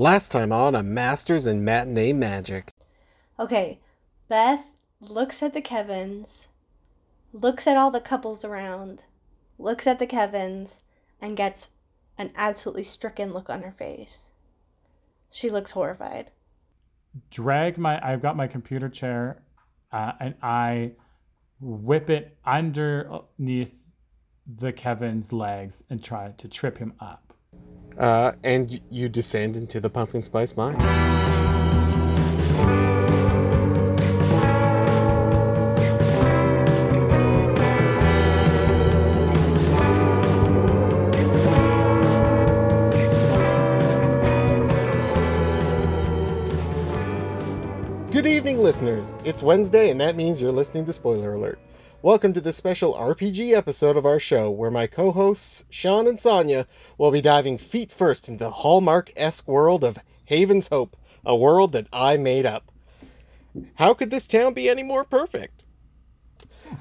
Last time on a Masters in Matinee Magic. Okay, Beth looks at the Kevins, looks at all the couples around, looks at the Kevins, and gets an absolutely stricken look on her face. She looks horrified. I've got my computer chair, and I whip it underneath the Kevin's legs and try to trip him up. And you descend into the pumpkin spice mine. Good evening, listeners. It's Wednesday, and that means you're listening to Spoiler Alert. Welcome to this special RPG episode of our show, where my co-hosts, Sean and Sonia, will be diving feet first into the Hallmark-esque world of Haven's Hope, a world that I made up. How could this town be any more perfect?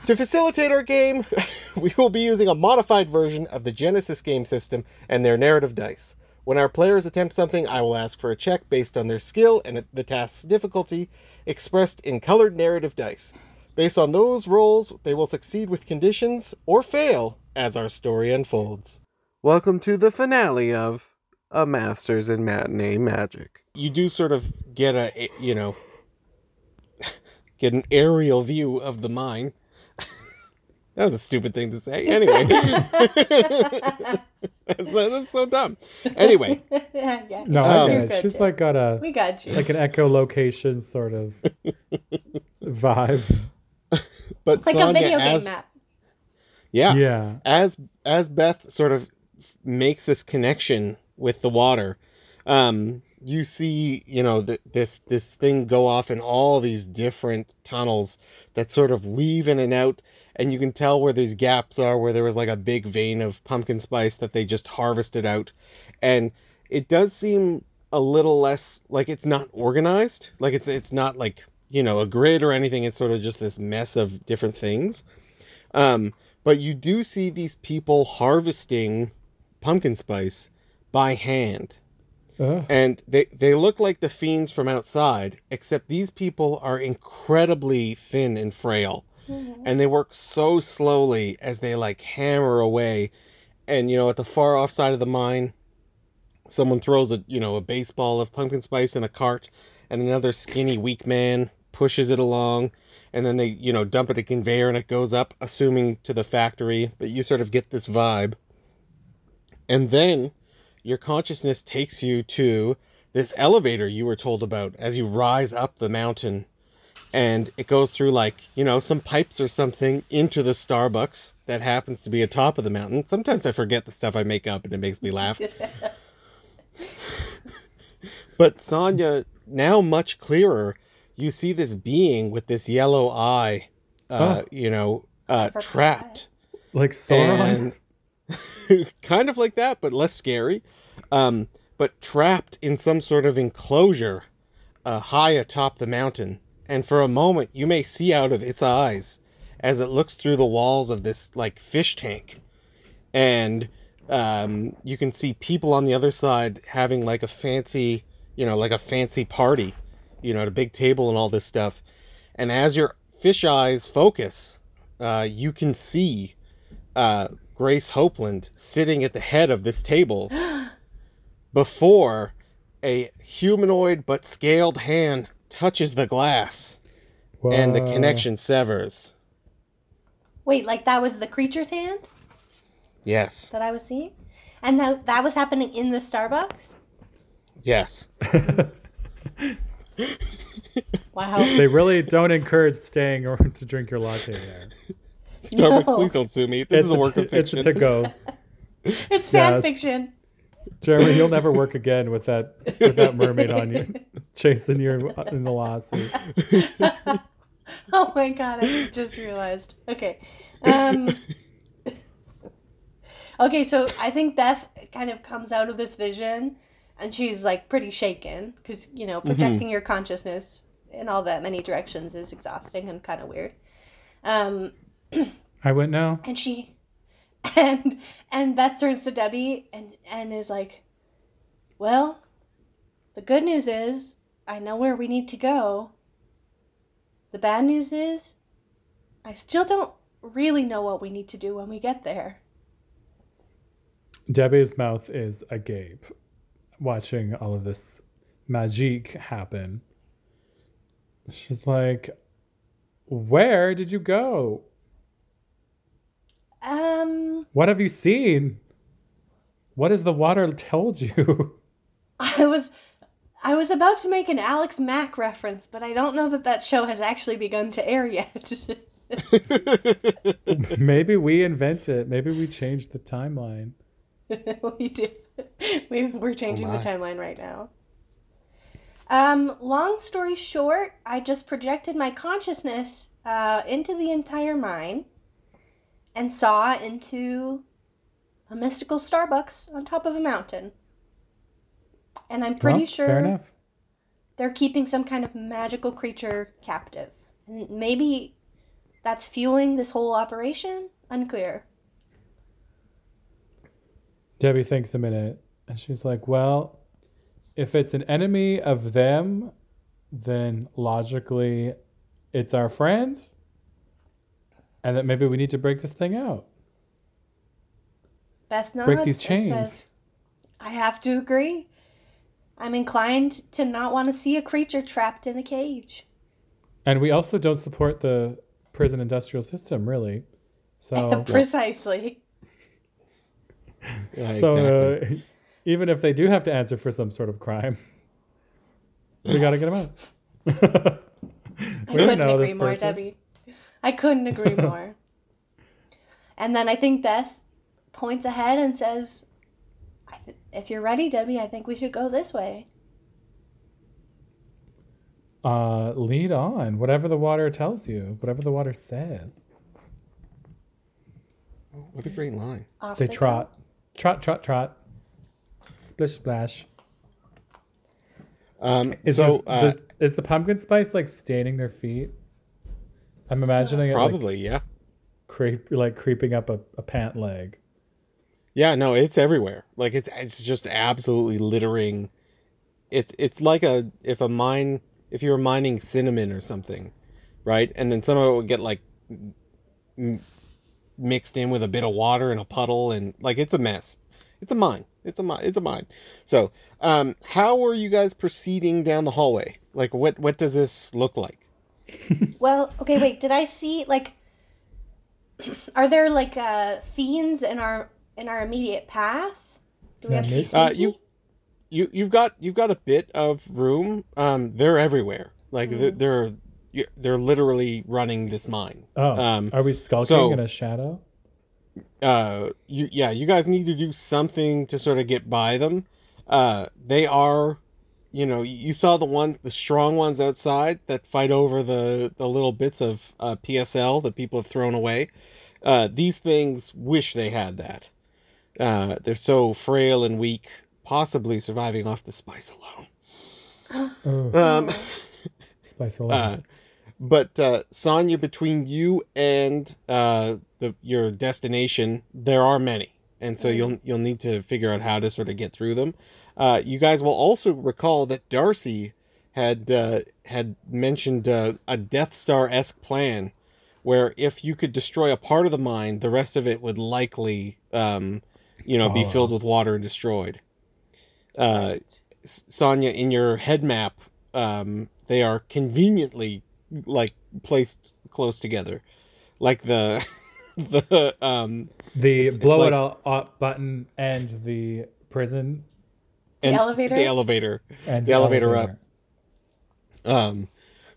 To facilitate our game, we will be using a modified version of the Genesis game system and their narrative dice. When our players attempt something, I will ask for a check based on their skill and the task's difficulty, expressed in colored narrative dice. Based on those rolls, they will succeed with conditions or fail as our story unfolds. Welcome to the finale of A Masters in Matinee Magic. You do sort of get an aerial view of the mine. That was a stupid thing to say. Anyway. that's so dumb. Anyway. Yeah. No, I got it. She's like we got you. Like an echolocation sort of vibe. But like Sonia, a video game map. Yeah. As Beth sort of makes this connection with the water, you see, this thing go off in all these different tunnels that sort of weave in and out, and you can tell where these gaps are, where there was like a big vein of pumpkin spice that they just harvested out. And it does seem a little less, like it's not organized. Like it's not like, a grid or anything. It's sort of just this mess of different things. But you do see these people harvesting pumpkin spice by hand. And they look like the fiends from outside, except these people are incredibly thin and frail. Mm-hmm. And they work so slowly as they hammer away. And, at the far off side of the mine, someone throws a baseball of pumpkin spice in a cart, and another skinny, weak man pushes it along, and then they, dump it a conveyor, and it goes up, assuming to the factory, but you sort of get this vibe. And then your consciousness takes you to this elevator you were told about as you rise up the mountain, and it goes through, some pipes or something into the Starbucks that happens to be atop of the mountain. Sometimes I forget the stuff I make up, and it makes me laugh. But Sonia, now much clearer, you see this being with this yellow eye, trapped. Like Sauron? Kind of like that, but less scary. But trapped in some sort of enclosure high atop the mountain. And for a moment, you may see out of its eyes as it looks through the walls of this, fish tank. And you can see people on the other side having, a fancy party, at a big table and all this stuff. And as your fish eyes focus, you can see Grace Hopeland sitting at the head of this table before a humanoid but scaled hand touches the glass. Whoa. And the connection severs. Wait, that was the creature's hand? Yes. That I was seeing? And that was happening in the Starbucks? Yes. Wow. They really don't encourage staying or to drink your latte there. Starbucks, no. Please don't sue me. This is a work of fiction. It's a to-go. It's fan fiction. Jeremy, you'll never work again with that mermaid on you, chasing you in the lawsuit. Oh my God, I just realized. Okay. Okay, so I think Beth kind of comes out of this vision, and she's pretty shaken because, projecting your consciousness in all that many directions is exhausting and kind of weird. I wouldn't know. And Beth turns to Debbie and is like, well, The good news is, I know where we need to go. The bad news is, I still don't really know what we need to do when we get there. Debbie's mouth is agape, watching all of this magic happen. She's like, where did you go? What have you seen? What has the water told you? I was about to make an Alex Mack reference, but I don't know that that show has actually begun to air yet. Maybe we invent it. Maybe we change the timeline. We do. We're changing the timeline right now. Long story short, I just projected my consciousness into the entire mine and saw into a mystical Starbucks on top of a mountain. And I'm pretty sure they're keeping some kind of magical creature captive. And maybe that's fueling this whole operation? Unclear. Debbie thinks a minute, and she's like, well, if it's an enemy of them, then logically it's our friends, and that maybe we need to break this thing out. Beth nods. Break these chains. Says, I have to agree. I'm inclined to not want to see a creature trapped in a cage. And we also don't support the prison industrial system, really. So precisely. Yeah, so exactly. Even if they do have to answer for some sort of crime, we got to get them out. I couldn't agree more. And then I think Beth points ahead and says, if you're ready, Debbie, I think we should go this way. Lead on. Whatever the water tells you. Whatever the water says. What a great line. They trot. Trot, trot, trot. Splish, splash. Is the pumpkin spice like staining their feet? I'm imagining it probably, yeah. Creeping up a pant leg. Yeah, no, it's everywhere. Like it's just absolutely littering. It's like if you were mining cinnamon or something, right? And then some of it would get like mixed in with a bit of water and a puddle, and like it's a mess. It's a mine. It's a mine. So, how are you guys proceeding down the hallway? Like what does this look like? Well, okay, wait. Did I see like are there like fiends in our immediate path? Do we have to be sneaky? You've got a bit of room. They're everywhere. Like they're literally running this mine. Oh, are we skulking in a shadow? You guys need to do something to sort of get by them. They are, you saw the strong ones outside that fight over the little bits of PSL that people have thrown away. These things wish they had that. They're so frail and weak, possibly surviving off the spice alone. Spice alone. But Sonya, between you and your destination, there are many, and so you'll need to figure out how to sort of get through them. You guys will also recall that Darcy had mentioned a Death Star-esque plan, where if you could destroy a part of the mine, the rest of it would likely, be filled with water and destroyed. Sonya, in your head map, they are conveniently like placed close together, like the blow it all up button and the prison and the elevator.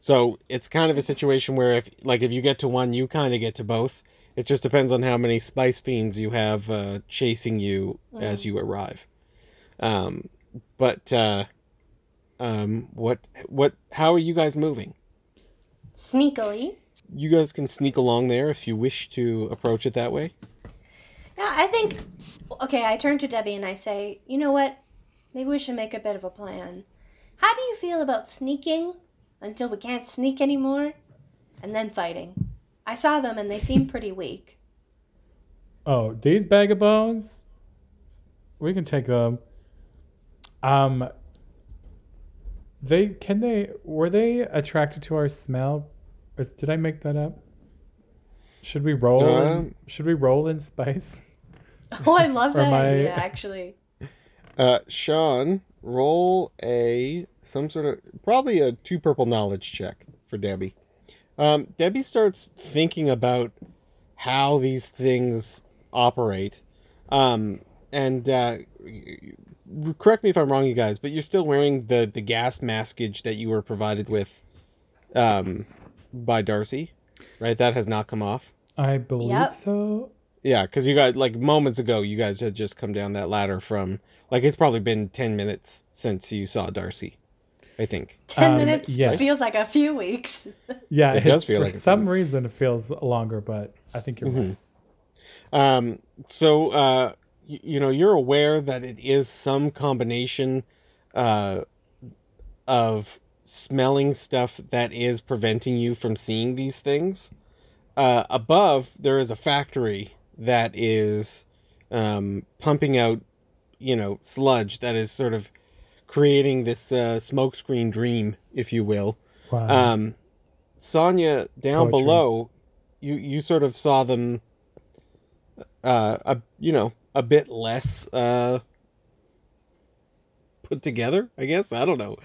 So it's kind of a situation where if you get to one, you kind of get to both. It just depends on how many spice fiends you have chasing you as you arrive. How are you guys moving? Sneakily. You guys can sneak along there if you wish to approach it that way. Yeah, I think, okay, I turn to Debbie and I say, you know what? Maybe we should make a bit of a plan. How do you feel about sneaking until we can't sneak anymore and then fighting? I saw them and they seem pretty weak. Oh, these bag of bones? We can take them. Were they attracted to our smell? Did I make that up? Should we roll? Should we roll in spice? Oh, I love that idea. Actually, Sean, roll probably a 2 purple knowledge check for Debbie. Debbie starts thinking about how these things operate, and correct me if I'm wrong, you guys, but you're still wearing the gas maskage that you were provided with by Darcy, right? That has not come off. I believe so. Yeah, because you guys, moments ago, you guys had just come down that ladder from, it's probably been 10 minutes since you saw Darcy, I think. 10 minutes? Yeah. It feels like a few weeks. Yeah, it does feel like For some reason, it feels longer, but I think you're right. So, you're aware that it is some combination of smelling stuff that is preventing you from seeing these things. Above, there is a factory that is pumping out, sludge that is sort of creating this smokescreen dream, if you will. Wow. Sonia, down below, you sort of saw them, a bit less put together, I guess. I don't know.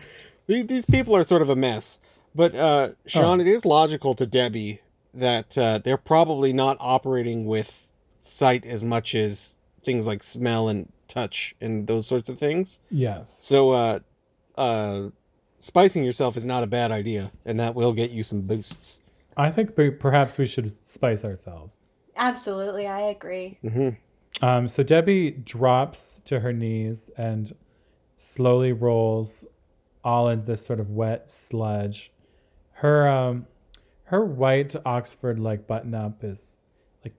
These people are sort of a mess. But, Sean, it is logical to Debbie that they're probably not operating with sight as much as things like smell and touch and those sorts of things. Yes. So spicing yourself is not a bad idea, and that will get you some boosts. I think perhaps we should spice ourselves. Absolutely, I agree. Mm-hmm. So Debbie drops to her knees and slowly rolls all in this sort of wet sludge. Her white Oxford button up is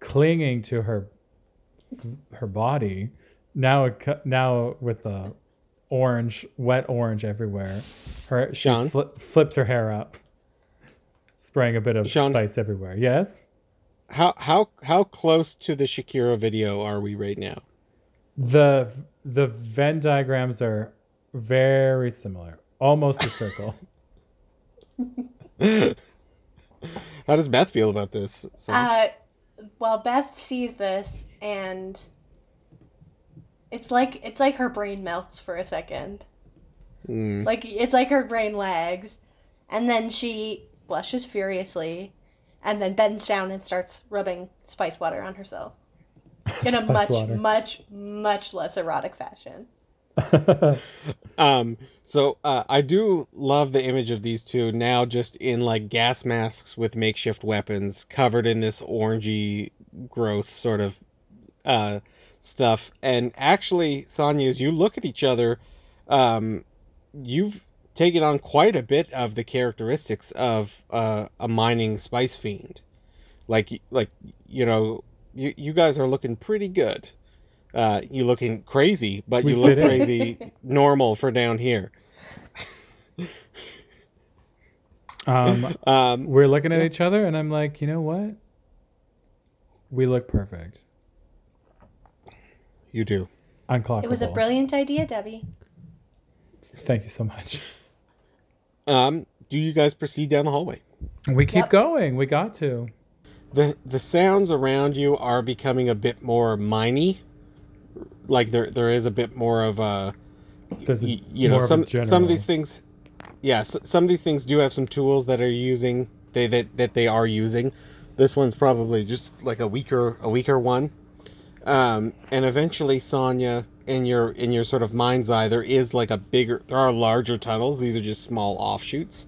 clinging to her body now with the wet orange everywhere. She flipped her hair up, spraying a bit of spice everywhere. Yes. How close to the Shakira video are we right now? The Venn diagrams are very similar, almost a circle. How does Beth feel about this? Well, Beth sees this, and it's like her brain melts for a second. Mm. It's like her brain lags, and then she blushes furiously, and then bends down and starts rubbing spice water on herself in a much less erotic fashion. So I do love the image of these two now just in gas masks with makeshift weapons covered in this orangey gross sort of stuff. And actually, Sonia, as you look at each other, you've taken on quite a bit of the characteristics of a mining spice fiend. You guys are looking pretty good. You looking crazy, but you look crazy normal for down here. We're looking at each other, and I'm like, you know what? We look perfect. You do. Unclockable. It was a brilliant idea, Debbie. Thank you so much. Do you guys proceed down the hallway? We keep going. We got to. The sounds around you are becoming a bit more miney. There is a bit more of some of these things. Yeah. Some of these things do have some tools that are using that they are using. This one's probably just a weaker one. And eventually, Sonia, in your sort of mind's eye, there are larger tunnels. These are just small offshoots.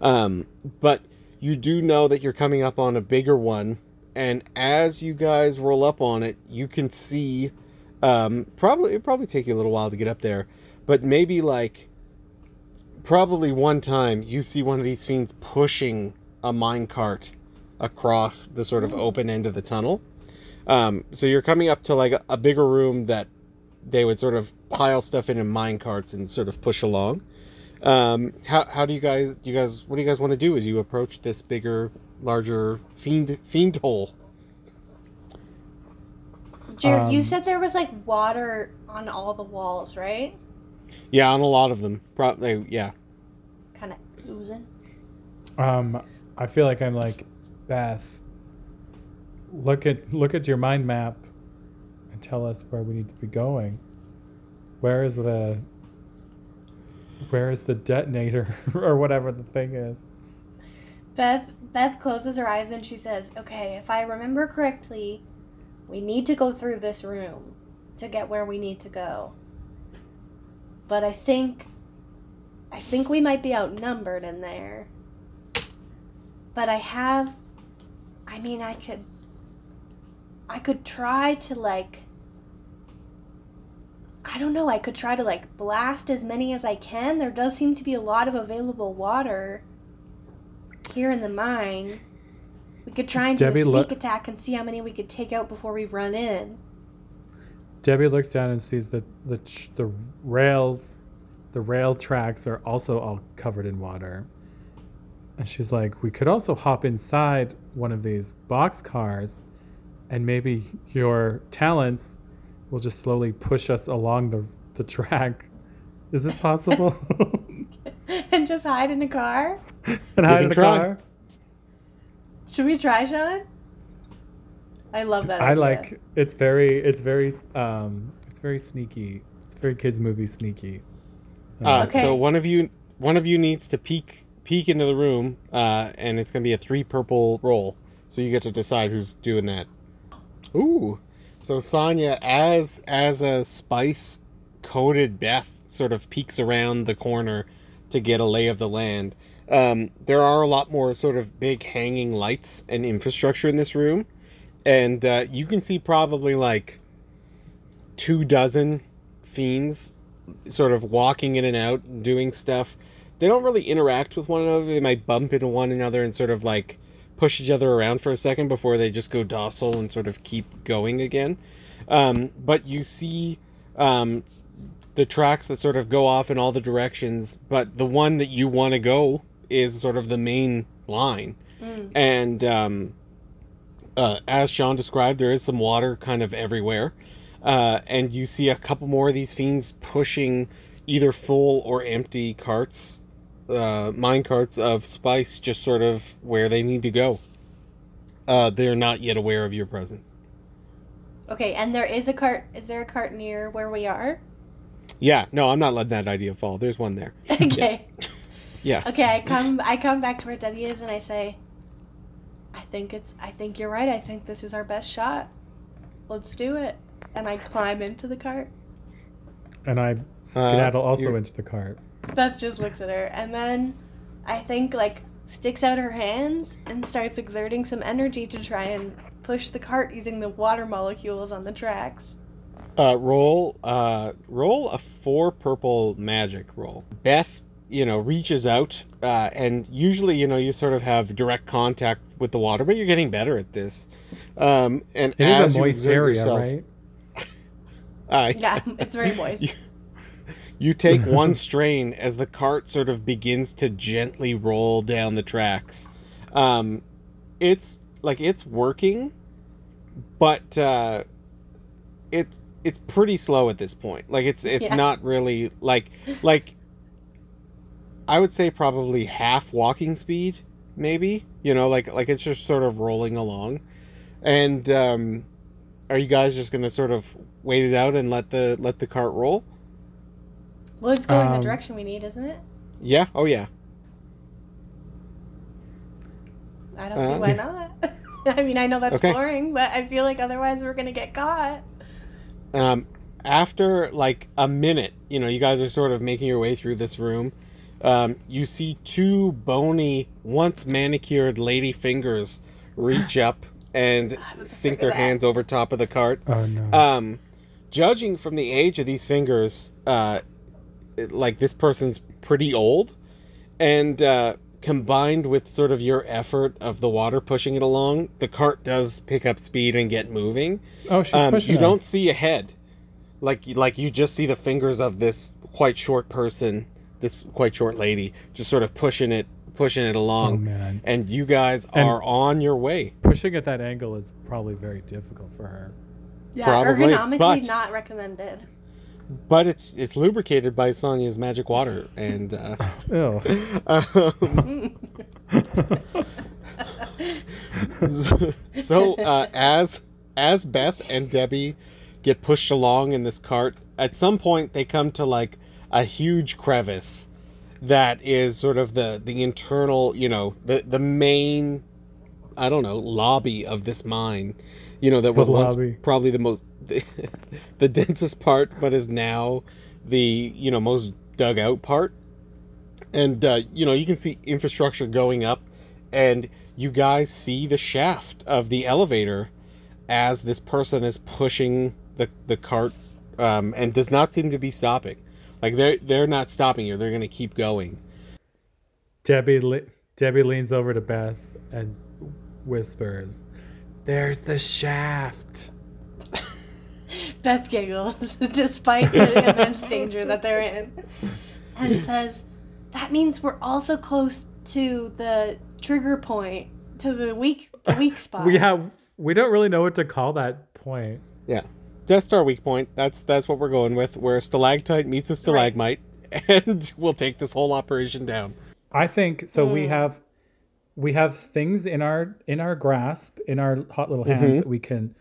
But you do know that you're coming up on a bigger one. And as you guys roll up on it, you can see, it'd probably take you a little while to get up there, but maybe probably one time you see one of these fiends pushing a minecart across the sort of open end of the tunnel. So you're coming up to a bigger room that they would sort of pile stuff in minecarts and sort of push along. How do you guys what do you guys want to do as you approach this bigger, larger fiend hole? Jared, you said there was water on all the walls, right? Yeah, on a lot of them. Probably, yeah. kind of oozing? I feel like I'm like, Beth, look at your mind map and tell us where we need to be going. Where is the detonator or whatever the thing is? Beth closes her eyes and she says, okay, if I remember correctly, we need to go through this room to get where we need to go. But I think we might be outnumbered in there. But I could try to blast as many as I can. There does seem to be a lot of available water here in the mine. We could try and do a sneak attack and see how many we could take out before we run in. Debbie looks down and sees that the rails, the rail tracks are also all covered in water. And she's like, we could also hop inside one of these boxcars and maybe your talents will just slowly push us along the track. Is this possible? And just hide in a car? And hide in a car? Should we try, Sean? I love that idea. It's very sneaky. It's very kids movie sneaky. Okay. So one of you needs to peek into the room, and it's going to be a 3 purple roll. So you get to decide who's doing that. Ooh. So Sonya, as a spice-coated Beth, sort of peeks around the corner to get a lay of the land. There are a lot more sort of big hanging lights and infrastructure in this room. And you can see probably like 24 fiends sort of walking in and out, doing stuff. They don't really interact with one another. They might bump into one another and sort of like push each other around for a second before they just go docile and sort of keep going again. But you see the tracks that sort of go off in all the directions. But the one that you want to go is sort of the main line. Mm. And as Sean described, there is some water kind of everywhere. And you see a couple more of these fiends pushing either full or empty carts, mine carts of spice, just sort of where they need to go. They're not yet aware of your presence. Okay, and there is a cart. Is there a cart near where we are? Yeah, no, I'm not letting that idea fall. There's one there. Okay. Yeah. Okay, I come back to where Debbie is and I say, I think you're right. I think this is our best shot. Let's do it. And I climb into the cart. And I skedaddle into the cart. Beth just looks at her. And then I think, like, sticks out her hands and starts exerting some energy to try and push the cart using the water molecules on the tracks. Roll a 4 purple magic roll. Beth, reaches out, and usually, you sort of have direct contact with the water, but you're getting better at this. And it is a moist area, right? Yeah, it's very moist. You take one strain as the cart sort of begins to gently roll down the tracks. It's working, but it's pretty slow at this point. Like it's not really like I would say probably half walking speed, maybe. It's just sort of rolling along. And are you guys just going to sort of wait it out and let the cart roll? Well, it's going the direction we need, isn't it? Yeah. Oh, yeah. I don't see why not. I mean, I know that's boring, but I feel like otherwise we're going to get caught. After like a minute, you guys are sort of making your way through this room. You see 2 bony, once manicured lady fingers reach up and sink their hands over top of the cart. Oh, no. Judging from the age of these fingers, this person's pretty old, and combined with sort of your effort of the water pushing it along, the cart does pick up speed and get moving. Oh, she's pushing us. Don't see ahead. Like you just see the fingers of this quite short person, this quite short lady, just sort of pushing it along. Oh, man. And you guys are on your way. Pushing at that angle is probably very difficult for her. Yeah, probably, ergonomically not recommended. But it's lubricated by Sonya's magic water, and as Beth and Debbie get pushed along in this cart, at some point they come to like a huge crevice that is sort of the internal, you know, the main, I don't know, lobby of this mine, you know, that was once probably the most the densest part, but is now the, you know, most dug out part. And you know, you can see infrastructure going up, and you guys see the shaft of the elevator as this person is pushing the cart, and does not seem to be stopping. Like they're not stopping you. They're going to keep going. Debbie leans over to Beth and whispers, "There's the shaft." Beth giggles despite the immense danger that they're in, and says, "That means we're also close to the trigger point, to the weak spot." We don't really know what to call that point. Yeah, Death Star weak point. That's what we're going with. Where a stalactite meets a stalagmite, right, and we'll take this whole operation down. I think so. Mm. We have things in our grasp, in our hot little hands, mm-hmm, that we can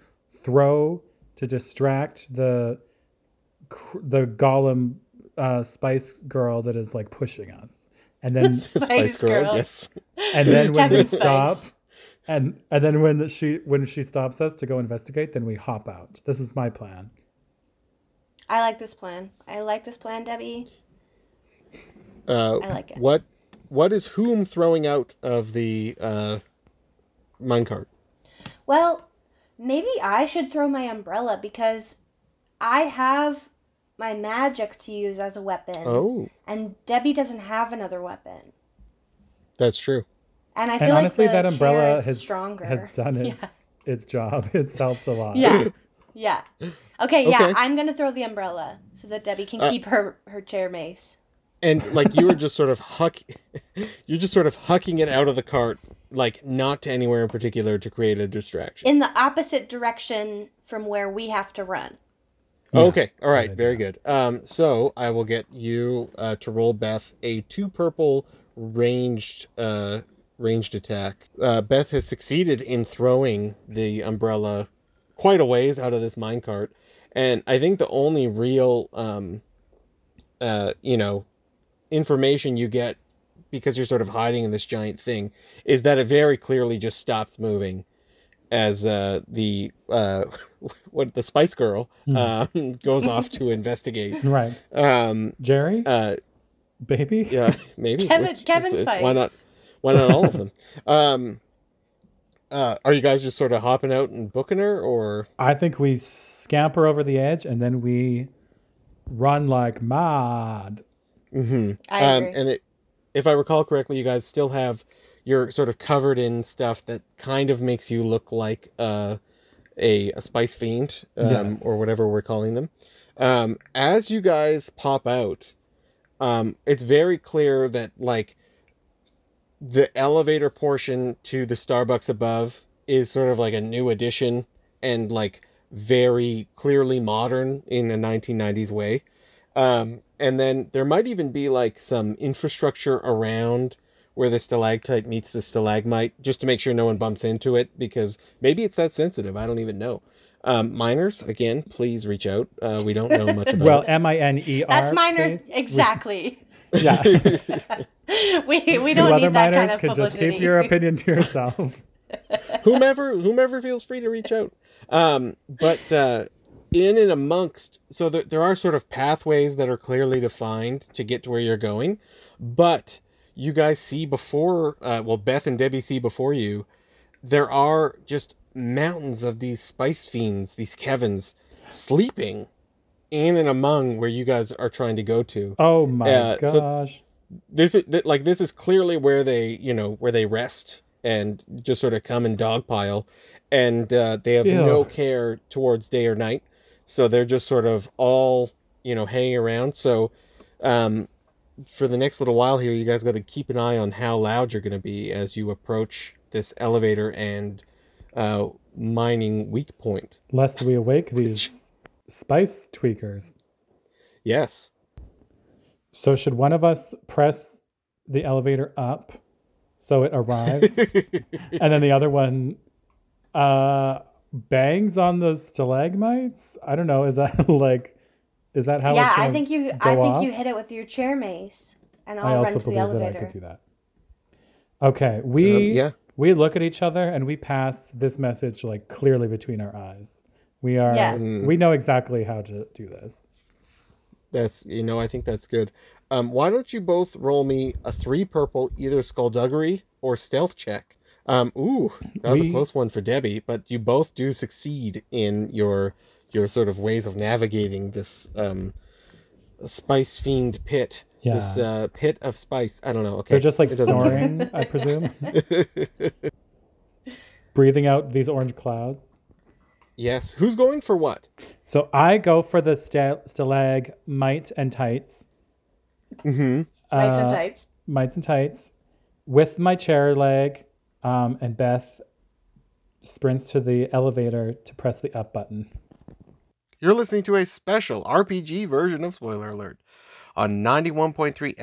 throw to distract the golem spice girl that is like pushing us, and then the spice girl, yes, and then when we stop, and then when she stops us to go investigate, then we hop out. This is my plan. I like this plan. I like this plan, Debbie. I like it. What is whom throwing out of the minecart? Well, maybe I should throw my umbrella, because I have my magic to use as a weapon. Oh. And Debbie doesn't have another weapon. That's true. And I feel honestly, like that umbrella has done its job. It's helped a lot. Yeah. Yeah. Okay. I'm going to throw the umbrella so that Debbie can keep her chair mace. And like you were just sort of hucking it out of the cart, like not to anywhere in particular, to create a distraction. In the opposite direction from where we have to run. Yeah. Okay. All right. Very good. So I will get you to roll Beth a 2 purple ranged attack. Beth has succeeded in throwing the umbrella quite a ways out of this minecart. And I think the only real, you know, information you get, because you're sort of hiding in this giant thing, is that it very clearly just stops moving as the Spice Girl goes off to investigate. Right. Jerry? Baby? Yeah, maybe. Kevin Spice. Why not all of them? Are you guys just sort of hopping out and booking her, or? I think we scamper over the edge, and then we run like mad. Mm-hmm. I agree. And if I recall correctly, you guys still have, you're sort of covered in stuff that kind of makes you look like a spice fiend, yes, or whatever we're calling them. As you guys pop out, it's very clear that like the elevator portion to the Starbucks above is sort of like a new addition and like very clearly modern in a 1990s way. And then there might even be like some infrastructure around where the stalactite meets the stalagmite, just to make sure no one bumps into it, because maybe it's that sensitive. I don't even know. Miners, again, please reach out. We don't know much about it. MINER. That's miners, please. Exactly. Yeah. we don't need that kind of publicity. Just keep your opinion to yourself. whomever feels free to reach out. But in and amongst, so there are sort of pathways that are clearly defined to get to where you're going, but you guys see before, Beth and Debbie see before you, there are just mountains of these spice fiends, these Kevins, sleeping in and among where you guys are trying to go to. Oh my gosh. So this is clearly where they, you know, where they rest and just sort of come and dogpile, and they have no care towards day or night. So they're just sort of all, you know, hanging around. So for the next little while here, you guys got to keep an eye on how loud you're going to be as you approach this elevator and mining weak point. Lest we awake these spice tweakers. Yes. So should one of us press the elevator up so it arrives? And then the other one bangs on those stalagmites? I don't know. Is that like... Is that how? Yeah, I think you hit it with your chair mace, and I'll run to the elevator. I also believe that I could do that. Okay, we look at each other and we pass this message like clearly between our eyes. We know exactly how to do this. I think that's good. Why don't you both roll me a 3 purple, either skullduggery or stealth check? That was a close one for Debbie, but you both do succeed in your sort of ways of navigating this spice fiend pit. Yeah. This pit of spice. I don't know. Okay. They're just like snoring, I presume. Breathing out these orange clouds. Yes. Who's going for what? So I go for the stalagmite and tights. Mm-hmm. Mites and tights. With my chair leg. And Beth sprints to the elevator to press the up button. You're listening to a special RPG version of Spoiler Alert on 91.3 FM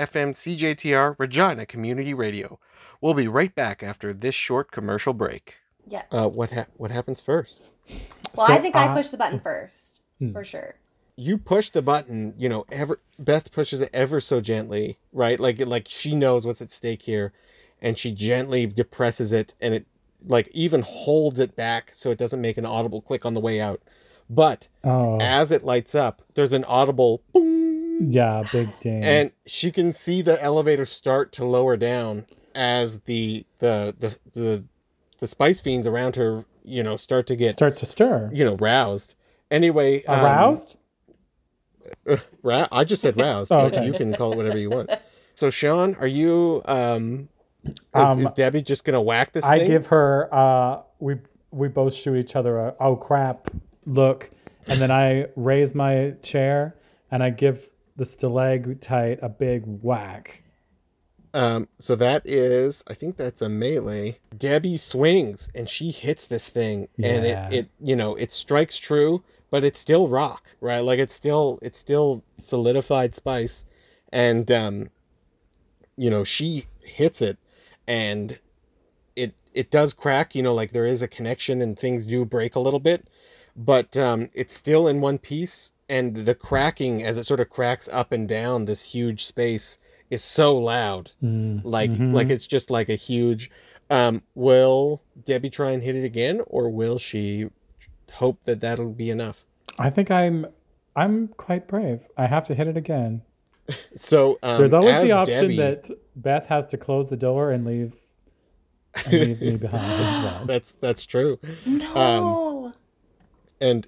CJTR Regina Community Radio. We'll be right back after this short commercial break. Yeah. What happens first? Well, so I think I push the button first, for sure. You push the button, Beth pushes it ever so gently, right? Like she knows what's at stake here, and she gently depresses it, and it like even holds it back so it doesn't make an audible click on the way out. But as it lights up, there's an audible boom. Yeah, big ding. And she can see the elevator start to lower down as the spice fiends around her, start to stir. Roused. Anyway, aroused? I just said roused. Oh, okay. You can call it whatever you want. So Sean, are you is Debbie just going to whack this thing? I give her we both shoot each other a oh crap look, and then I raise my chair and I give the stalactite a big whack. So that is, I think that's a melee. Debbie swings and she hits this thing, and it strikes true, but it's still rock, right? Like it's still solidified spice, and she hits it, and it does crack. There is a connection, and things do break a little bit. But it's still in one piece, and the cracking as it sort of cracks up and down this huge space is so loud, like it's just like a huge. Will Debbie try and hit it again, or will she hope that that'll be enough? I think I'm quite brave. I have to hit it again. So there's always the option that Beth has to close the door and leave me behind as well. That's true. No. And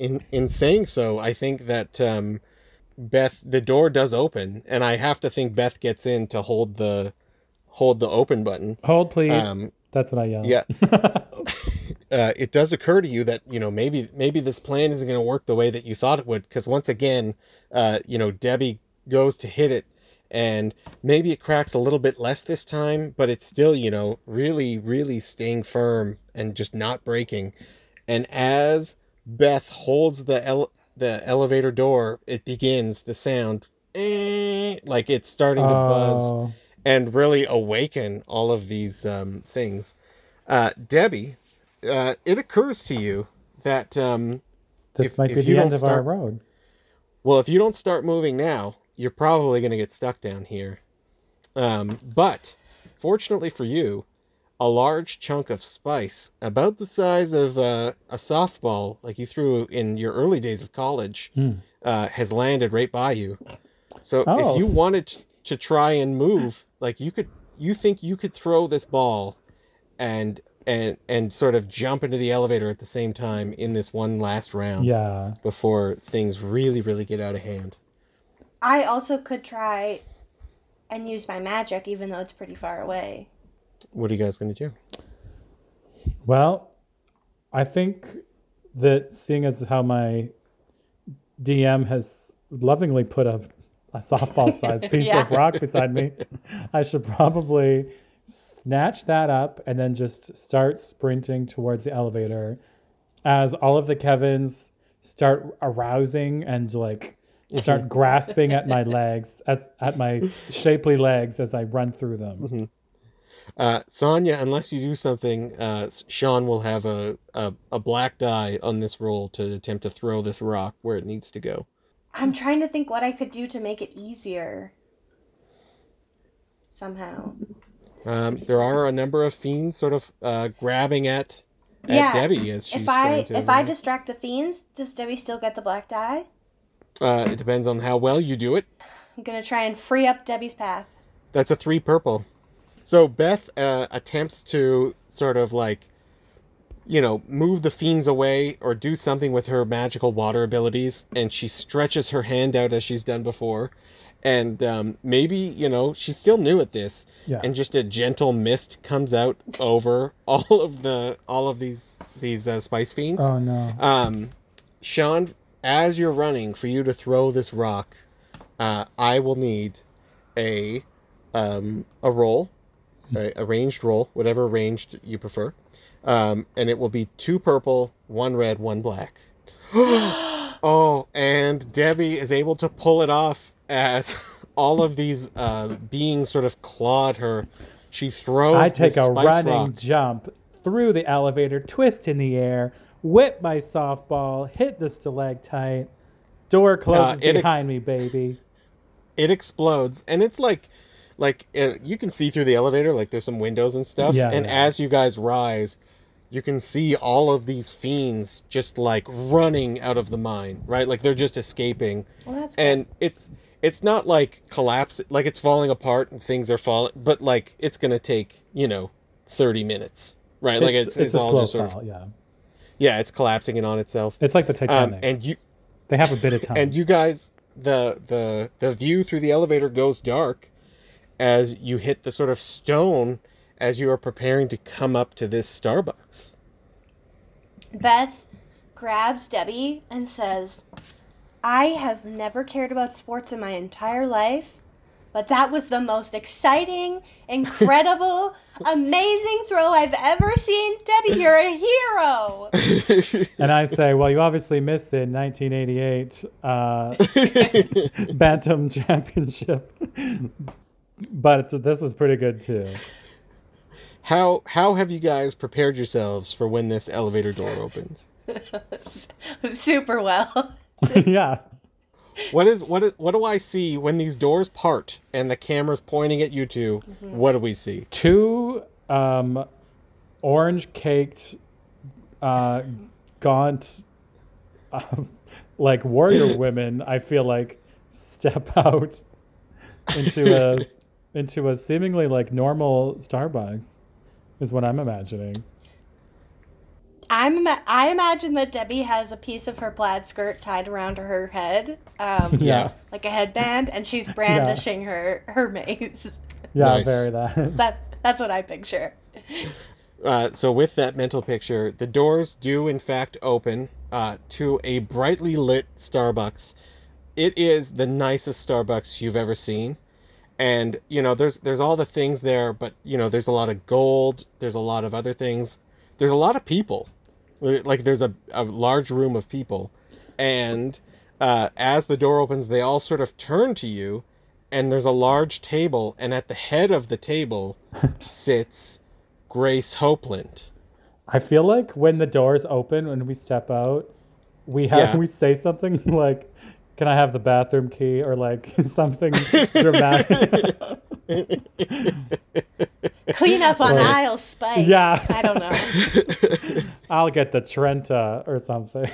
in saying so, I think that Beth, the door does open, and I have to think Beth gets in to hold the open button. Hold, please. That's what I yell. Yeah. It does occur to you that maybe this plan isn't going to work the way that you thought it would, because once again, Debbie goes to hit it, and maybe it cracks a little bit less this time, but it's still really really staying firm and just not breaking. And as Beth holds the elevator door, it begins the sound, like it's starting to buzz and really awaken all of these things. Debbie, it occurs to you that this might be the end of our road. Well, if you don't start moving now, you're probably going to get stuck down here. But fortunately for you, a large chunk of spice, about the size of a softball, like you threw in your early days of college, has landed right by you. So if you wanted to try and move, like you think you could throw this ball and sort of jump into the elevator at the same time in this one last round. Yeah. Before things really, really get out of hand. I also could try and use my magic, even though it's pretty far away. What are you guys going to do? Well, I think that seeing as how my DM has lovingly put a softball-sized piece of rock beside me, I should probably snatch that up and then just start sprinting towards the elevator as all of the Kevins start arousing and like start grasping at my legs, at my shapely legs as I run through them. Mm-hmm. Sonya, unless you do something, Sean will have a black die on this roll to attempt to throw this rock where it needs to go. I'm trying to think what I could do to make it easier. Somehow. There are a number of fiends sort of grabbing at Debbie as she's trying to... If I distract the fiends, does Debbie still get the black die? It depends on how well you do it. I'm going to try and free up Debbie's path. That's a 3 purple. So Beth attempts to sort of like, you know, move the fiends away or do something with her magical water abilities. And she stretches her hand out as she's done before. And maybe, you know, she's still new at this. Yeah. And just a gentle mist comes out over all of these spice fiends. Oh, no. Sean, as you're running for you to throw this rock, I will need a roll, a ranged roll, whatever ranged you prefer. And it will be 2 purple, 1 red, 1 black. Oh, and Debbie is able to pull it off as all of these beings sort of clawed her. She throws I take a running rock. Jump through the elevator, twist in the air, whip my softball, hit the stalactite, door closes behind me, baby. It explodes, and it's like you can see through the elevator, like there's some windows and stuff. Yeah, and as you guys rise, you can see all of these fiends just like running out of the mine, right? Like they're just escaping. Well, that's good. And it's not like collapsing, like it's falling apart and things are falling, but like it's gonna take 30 minutes, right? Like it's all just sort of, yeah, it's collapsing in on itself. It's like the Titanic, and they have a bit of time. And you guys, the view through the elevator goes dark as you hit the sort of stone as you are preparing to come up to this Starbucks. Beth grabs Debbie and says, I have never cared about sports in my entire life, but that was the most exciting, incredible, amazing throw I've ever seen. Debbie, you're a hero. And I say, well, you obviously missed the 1988 Bantam Championship. But this was pretty good too. How have you guys prepared yourselves for when this elevator door opens? Super well. Yeah. What do I see when these doors part and the camera's pointing at you two? Mm-hmm. What do we see? 2 orange caked, gaunt, like warrior women. I feel like step out into a seemingly like normal Starbucks is what I'm imagining. I imagine that Debbie has a piece of her plaid skirt tied around her head, like a headband, and she's brandishing her mace. Yeah, nice. Very that. That's what I picture. So with that mental picture, the doors do in fact open to a brightly lit Starbucks. It is the nicest Starbucks you've ever seen. And, there's all the things there, but, there's a lot of gold. There's a lot of other things. There's a lot of people. Like, there's a large room of people. And as the door opens, they all sort of turn to you. And there's a large table. And at the head of the table sits Grace Hopeland. I feel like when the doors open, when we step out, we say something like... Can I have the bathroom key or like something dramatic? Clean up on aisle spice. Yeah. I don't know. I'll get the Trenta or something.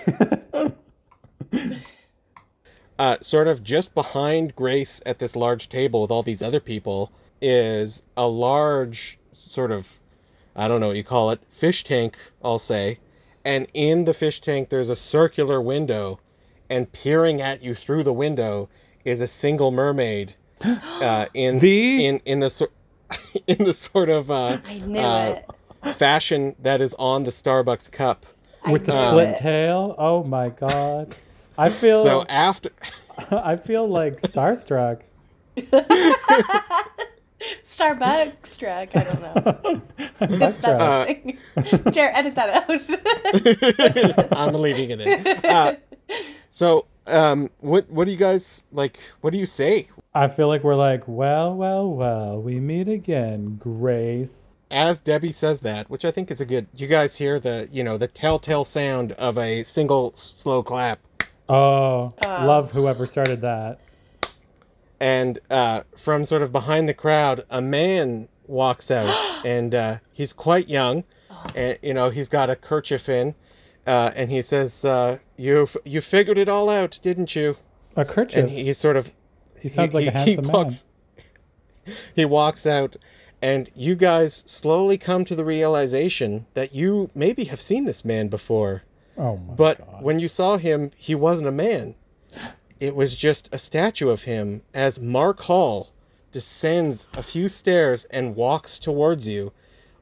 Sort of just behind Grace at this large table with all these other people is a large sort of, I don't know what you call it, fish tank, I'll say. And in the fish tank, there's a circular window. And peering at you through the window is a single mermaid in the sort of fashion that is on the Starbucks cup with the split tail. Oh my god! I feel so after. I feel like starstruck. Starbucks struck. I don't know. That's something. Jared, edit that out. I'm leaving it in. So What do you guys, like, what do you say? I feel like we're like, well, we meet again, Grace. As Debbie says that, which I think is a good, you guys hear the telltale sound of a single slow clap. Oh, love whoever started that. And from sort of behind the crowd, a man walks out, and he's quite young, and he's got a kerchief in, and he says, "You figured it all out, didn't you?" A kerchief. And he sounds like a handsome man. He walks out, and you guys slowly come to the realization that you maybe have seen this man before. Oh my God. But when you saw him, he wasn't a man. It was just a statue of him as Mark Hall descends a few stairs and walks towards you,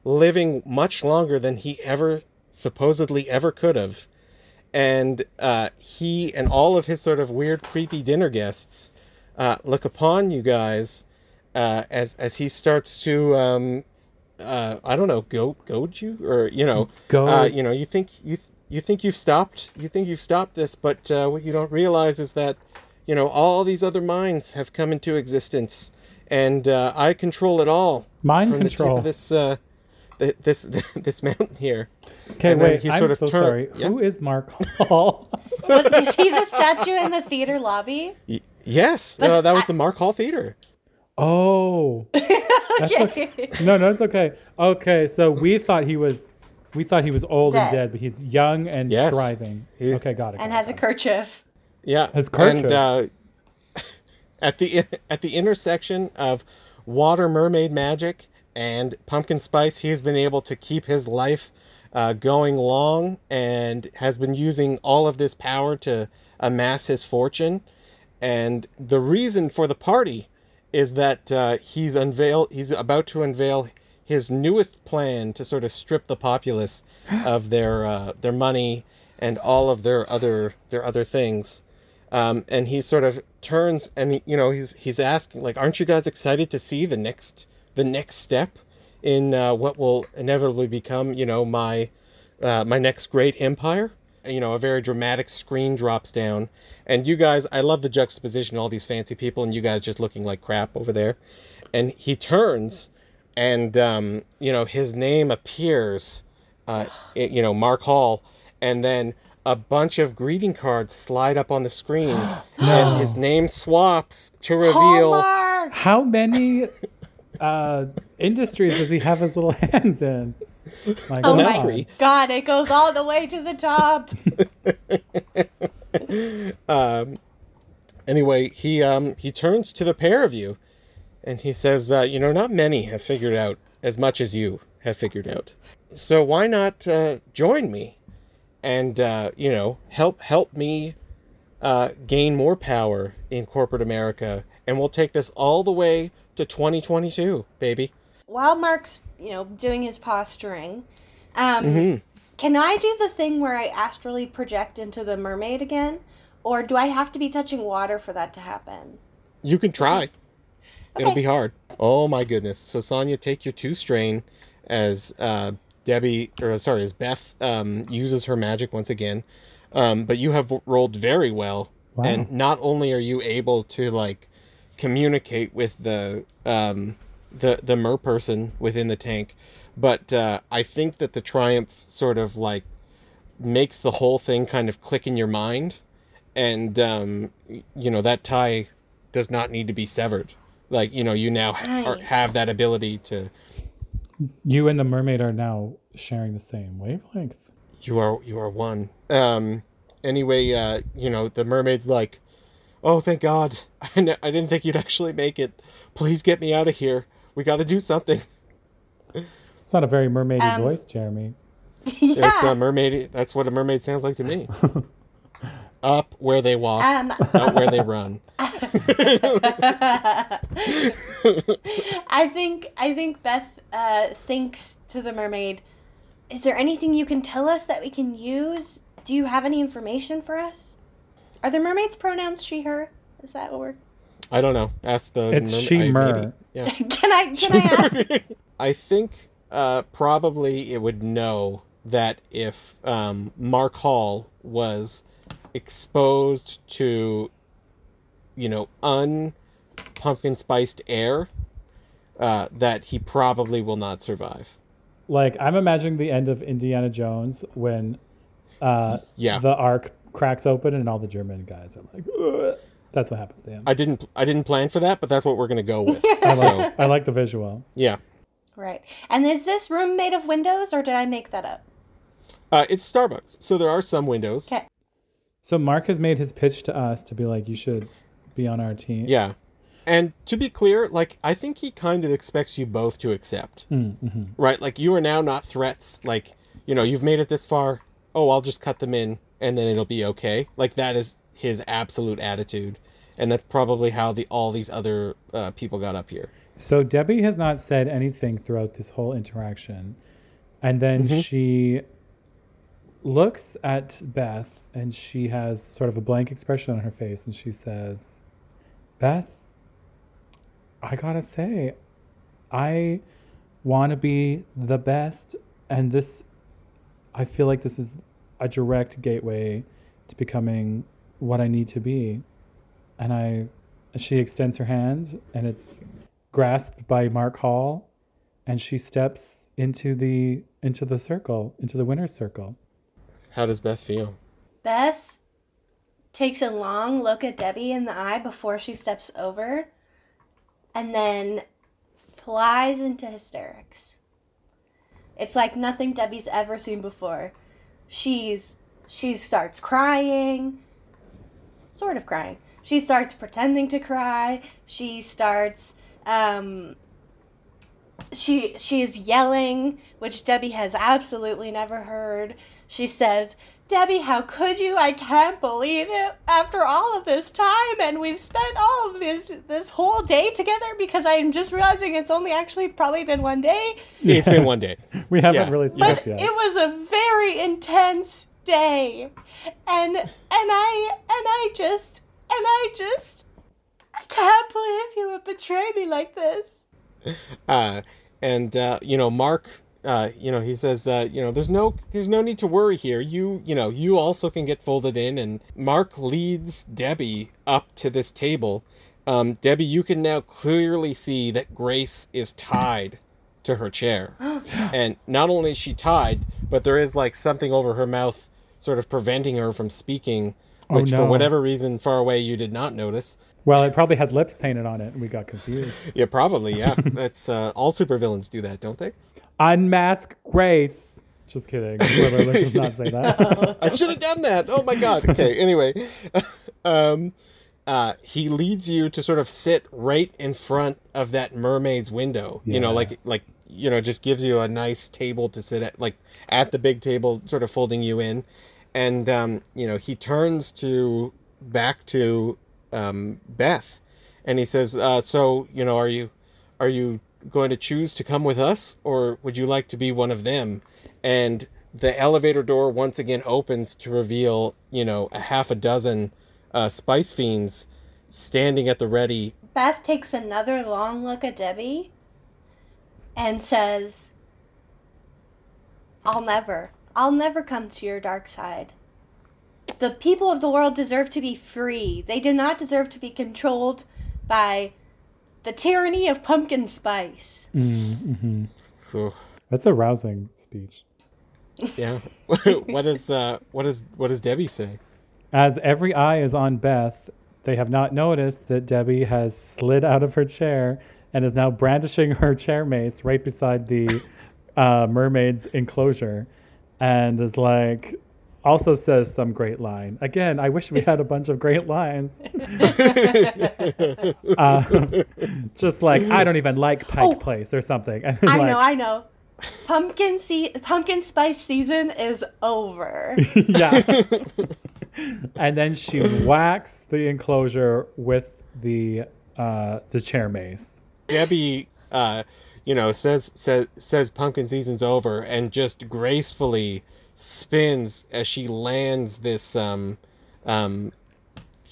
living much longer than he ever supposedly ever could have. And he and all of his sort of weird, creepy dinner guests look upon you guys as he starts to... I don't know, goad you? Or, you think you've stopped this, but what you don't realize is that, all these other minds have come into existence, and I control it all. Mind from control. The tip of this mountain here. Okay, and wait, I'm so sorry. Yeah. Who is Mark Hall? Is he the statue in the theater lobby? Yes, that was the Mark Hall Theater. Oh. That's okay. No, it's okay. Okay, so we thought he was old and dead, but he's young and thriving. Okay, got it. And has a kerchief. Yeah. Has kerchief. And at the intersection of water mermaid magic and pumpkin spice, he's been able to keep his life going long and has been using all of this power to amass his fortune. And the reason for the party is that he's about to unveil his newest plan to sort of strip the populace of their money and all of their other things, and he sort of turns and he's asking, like, aren't you guys excited to see the next step in what will inevitably become my next great empire? A very dramatic screen drops down, and you guys, I love the juxtaposition of all these fancy people and you guys just looking like crap over there, and he turns. And, his name appears, Mark Hall, and then a bunch of greeting cards slide up on the screen, and his name swaps to reveal... Hallmark! How many industries does he have his little hands in? My God. Oh my God, it goes all the way to the top! Anyway, he turns to the pair of you. And he says, not many have figured out as much as you have figured out. So why not join me and, help me gain more power in corporate America. And we'll take this all the way to 2022, baby. While Mark's, doing his posturing, can I do the thing where I astrally project into the mermaid again? Or do I have to be touching water for that to happen? You can try. Okay. It'll be hard. Oh my goodness. So Sonya, take your 2 strain as as Beth uses her magic once again. But you have rolled very well. Wow. And not only are you able to communicate with the mer person within the tank, but I think that the triumph sort of makes the whole thing kind of click in your mind, and that tie does not need to be severed. You now have that ability to... You and the mermaid are now sharing the same wavelength. You are one. Anyway, the mermaid's like, oh, thank God. I didn't think you'd actually make it. Please get me out of here. We got to do something. It's not a very mermaidy voice, Jeremy. Yeah. It's a mermaid. That's what a mermaid sounds like to me. Up where they walk, out where they run. I think Beth thinks to the mermaid, is there anything you can tell us that we can use? Do you have any information for us? Are the mermaid's pronouns she, her? Is that what we're... I don't know. Ask the... It's she, mer. Yeah. Can I ask? I think probably it would know that if Mark Hall was... exposed to, you know, un-pumpkin-spiced air, that he probably will not survive. Like, I'm imagining the end of Indiana Jones when the Ark cracks open and all the German guys are like, ugh. That's what happens to him. I didn't plan for that, but that's what we're going to go with. I like the visual. Yeah. Right. And is this room made of windows, or did I make that up? It's Starbucks, so there are some windows. Okay. So Mark has made his pitch to us to be like, you should be on our team. Yeah. And to be clear, like, I think he kind of expects you both to accept. Mm-hmm. Right? Like, you are now not threats. Like, you know, you've made it this far. Oh, I'll just cut them in, and then it'll be okay. Like, that is his absolute attitude. And that's probably how all these other people got up here. So Debbie has not said anything throughout this whole interaction. And then she looks at Beth, and she has sort of a blank expression on her face. And she says, Beth, I gotta say, I want to be the best, and this, I feel like this is a direct gateway to becoming what I need to be. And she extends her hand, and it's grasped by Mark Hall, and she steps into the circle, into the winner's circle. How does Beth feel? Beth takes a long look at Debbie in the eye before she steps over, and then flies into hysterics. It's like nothing Debbie's ever seen before. She starts crying. Sort of crying. She starts pretending to cry. She starts... She is yelling, which Debbie has absolutely never heard. She says, Debbie, how could you? I can't believe it. After all of this time, and we've spent all of this whole day together, because I'm just realizing it's only actually probably been one day. Yeah, it's been one day. We haven't really slept yet. It was a very intense day, and I just I can't believe you would betray me like this. Mark. He says, there's no need to worry here. You also can get folded in. And Mark leads Debbie up to this table. Debbie, you can now clearly see that Grace is tied to her chair. And not only is she tied, but there is like something over her mouth sort of preventing her from speaking, which for whatever reason far away you did not notice. Well, it probably had lips painted on it and we got confused. Yeah, probably. Yeah. That's all supervillains do that, don't they? Unmask Grace. Just kidding. Spoiler alert does not say that. I should have done that. Oh my God. Okay. Anyway, he leads you to sort of sit right in front of that mermaid's window. Yes. Just gives you a nice table to sit at, like at the big table, sort of folding you in. And he turns back to Beth, and he says, are you going to choose to come with us, or would you like to be one of them? And the elevator door once again opens to reveal, a half a dozen spice fiends standing at the ready. Beth takes another long look at Debbie and says, I'll never come to your dark side. The people of the world deserve to be free. They do not deserve to be controlled by the tyranny of pumpkin spice. Mm-hmm. Cool. That's a rousing speech. Yeah. What does Debbie say? As every eye is on Beth, they have not noticed that Debbie has slid out of her chair and is now brandishing her chair mace right beside the mermaid's enclosure, and is like, also says some great line. Again, I wish we had a bunch of great lines. Just like, I don't even like Pike Place or something. I like, know. Pumpkin spice season is over. Yeah. And then she whacks the enclosure with the chair mace. Debbie, says pumpkin season's over, and just gracefully spins as she lands this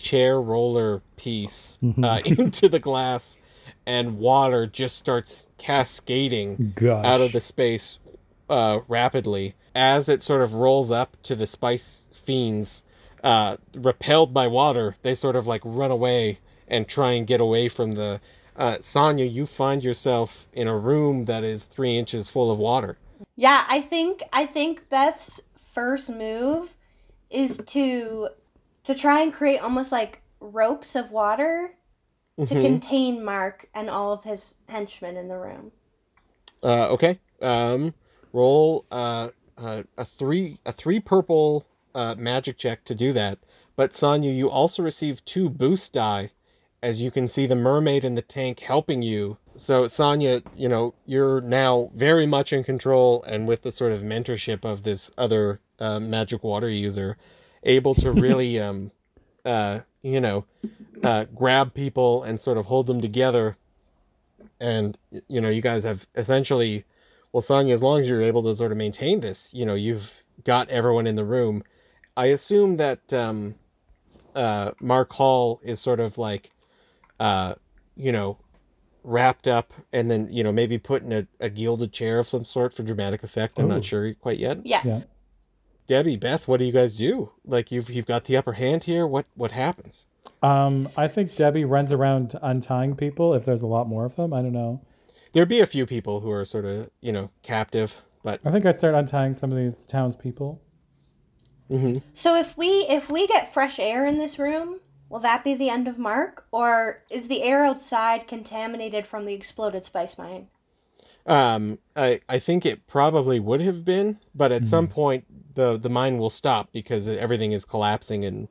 chair roller piece into the glass, and water just starts cascading out of the space rapidly. As it sort of rolls up to the spice fiends, repelled by water, they sort of like run away and try and get away from the... Sonya, you find yourself in a room that is 3 inches full of water. Yeah, I think Beth's first move is to try and create almost like ropes of water to contain Mark and all of his henchmen in the room. Okay. Roll a three purple magic check to do that. But Sonya, you also receive 2 boost die, as you can see the mermaid in the tank helping you. So Sonya, you know, you're now very much in control and with the sort of mentorship of this other magic water user, able to really, grab people and sort of hold them together. And, you know, you guys have essentially, well, Sonya, as long as you're able to sort of maintain this, you know, you've got everyone in the room. I assume that Mark Hall is sort of like, wrapped up and then, you know, maybe put in a gilded chair of some sort for dramatic effect. I'm not sure quite yet. Yeah. Debbie, Beth, what do you guys do? Like you've got the upper hand here. What happens? I think Debbie runs around untying people. If there's a lot more of them, I don't know. There'd be a few people who are sort of, you know, captive, but I think I start untying some of these townspeople. Mm-hmm. So if we get fresh air in this room, will that be the end of Mark, or is the air outside contaminated from the exploded spice mine? I think it probably would have been, but at some point the mine will stop because everything is collapsing and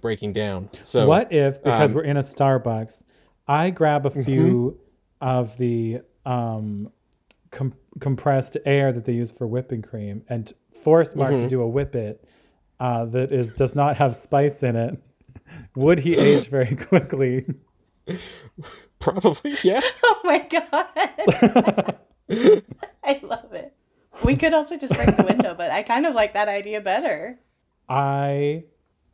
breaking down. So what if, because we're in a Starbucks, I grab a few of the compressed air that they use for whipping cream and force Mark to do a whip it that does not have spice in it? Would he age very quickly? Probably, yeah. Oh my god. I love it. We could also just break the window, but I kind of like that idea better. I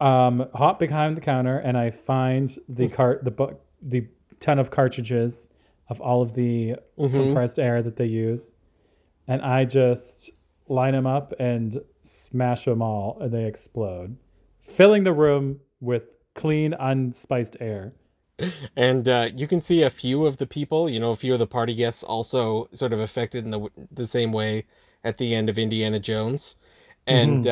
hop behind the counter and I find the the ton of cartridges of all of the compressed air that they use, and I just line them up and smash them all, and they explode, filling the room with clean, unspiced air. And you can see a few of the people, you know, a few of the party guests also sort of affected in the same way at the end of Indiana Jones. And,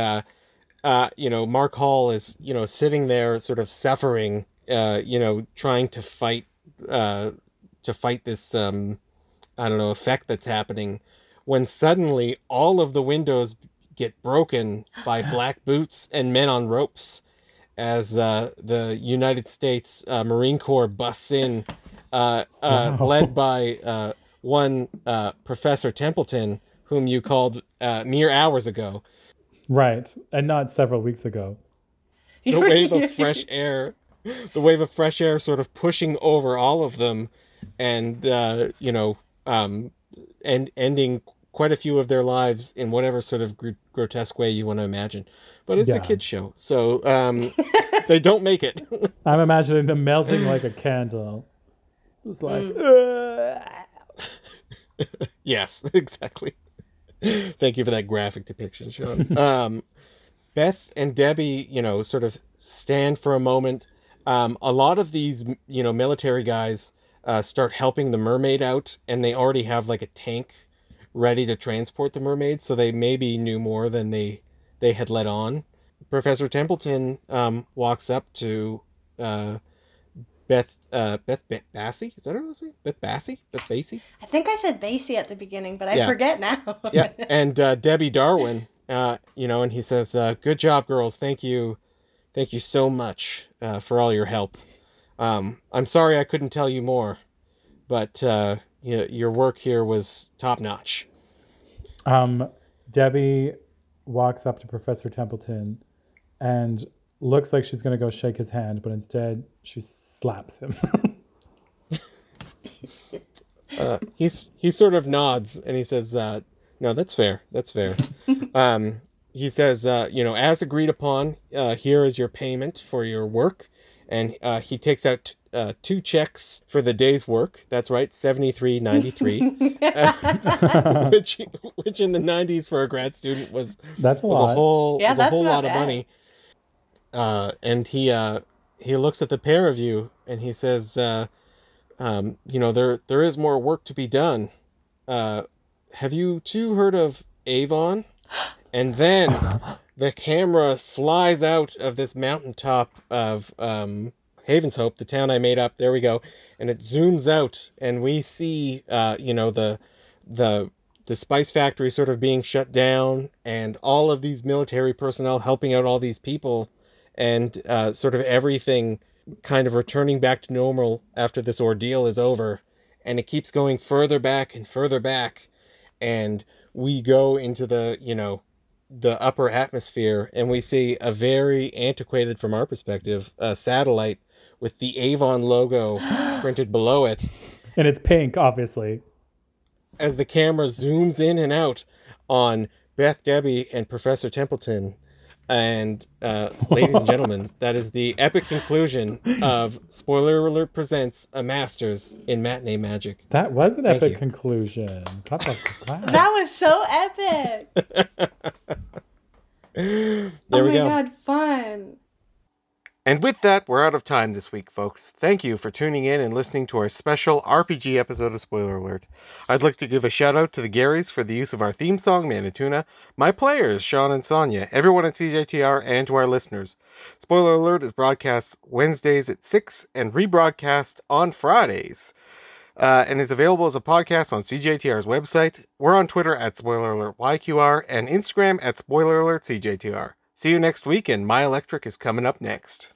Mark Hall is, you know, sitting there sort of suffering, trying to fight this, effect that's happening, when suddenly all of the windows get broken by black boots and men on ropes, as the United States Marine Corps busts in, led by one Professor Templeton, whom you called mere hours ago. Right, and not several weeks ago. The wave of fresh air, sort of pushing over all of them and, and ending quite a few of their lives in whatever sort of grotesque way you want to imagine. But it's a kid's show, so they don't make it. I'm imagining them melting like a candle. Just like... Yes, exactly. Thank you for that graphic depiction, Sean. Beth and Debbie, you know, sort of stand for a moment. A lot of these, you know, military guys start helping the mermaid out, and they already have like a tank ready to transport the mermaid, so they maybe knew more than they had let on. Professor Templeton walks up to Beth Basie. Is that her last name? Beth Basie? Beth Basie? I think I said Basie at the beginning, but I forget now. Yeah, and Debbie Darwin, and he says, good job, girls. Thank you so much for all your help. I'm sorry I couldn't tell you more, but your work here was top-notch. Debbie walks up to Professor Templeton and looks like she's going to go shake his hand, but instead she slaps him. He sort of nods and he says, no, that's fair. He says, as agreed upon, here is your payment for your work. And he takes out 2 checks for the day's work. That's right, $73.93, which in the 90s for a grad student was a whole lot of money. and he looks at the pair of you and he says, there is more work to be done. Have you two heard of Avon? And then the camera flies out of this mountaintop of Haven's Hope, the town I made up. There we go. And it zooms out and we see, the spice factory sort of being shut down and all of these military personnel helping out all these people and sort of everything kind of returning back to normal after this ordeal is over. And it keeps going further back and further back. And we go into the upper atmosphere and we see a very antiquated, from our perspective, satellite with the Avon logo printed below it. And it's pink, obviously. As the camera zooms in and out on Beth, Debbie, and Professor Templeton. And ladies and gentlemen, that is the epic conclusion of Spoiler Alert Presents A Masters in Matinee Magic. That was an epic conclusion. Clap, clap, clap. That was so epic. There we go. Oh my God, fun. And with that, we're out of time this week, folks. Thank you for tuning in and listening to our special RPG episode of Spoiler Alert. I'd like to give a shout-out to the Garys for the use of our theme song, Manituna, my players, Sean and Sonia, everyone at CJTR, and to our listeners. Spoiler Alert is broadcast Wednesdays at 6 and rebroadcast on Fridays. And it's available as a podcast on CJTR's website. We're on Twitter at Spoiler Alert YQR and Instagram at Spoiler Alert CJTR. See you next week, and My Electric is coming up next.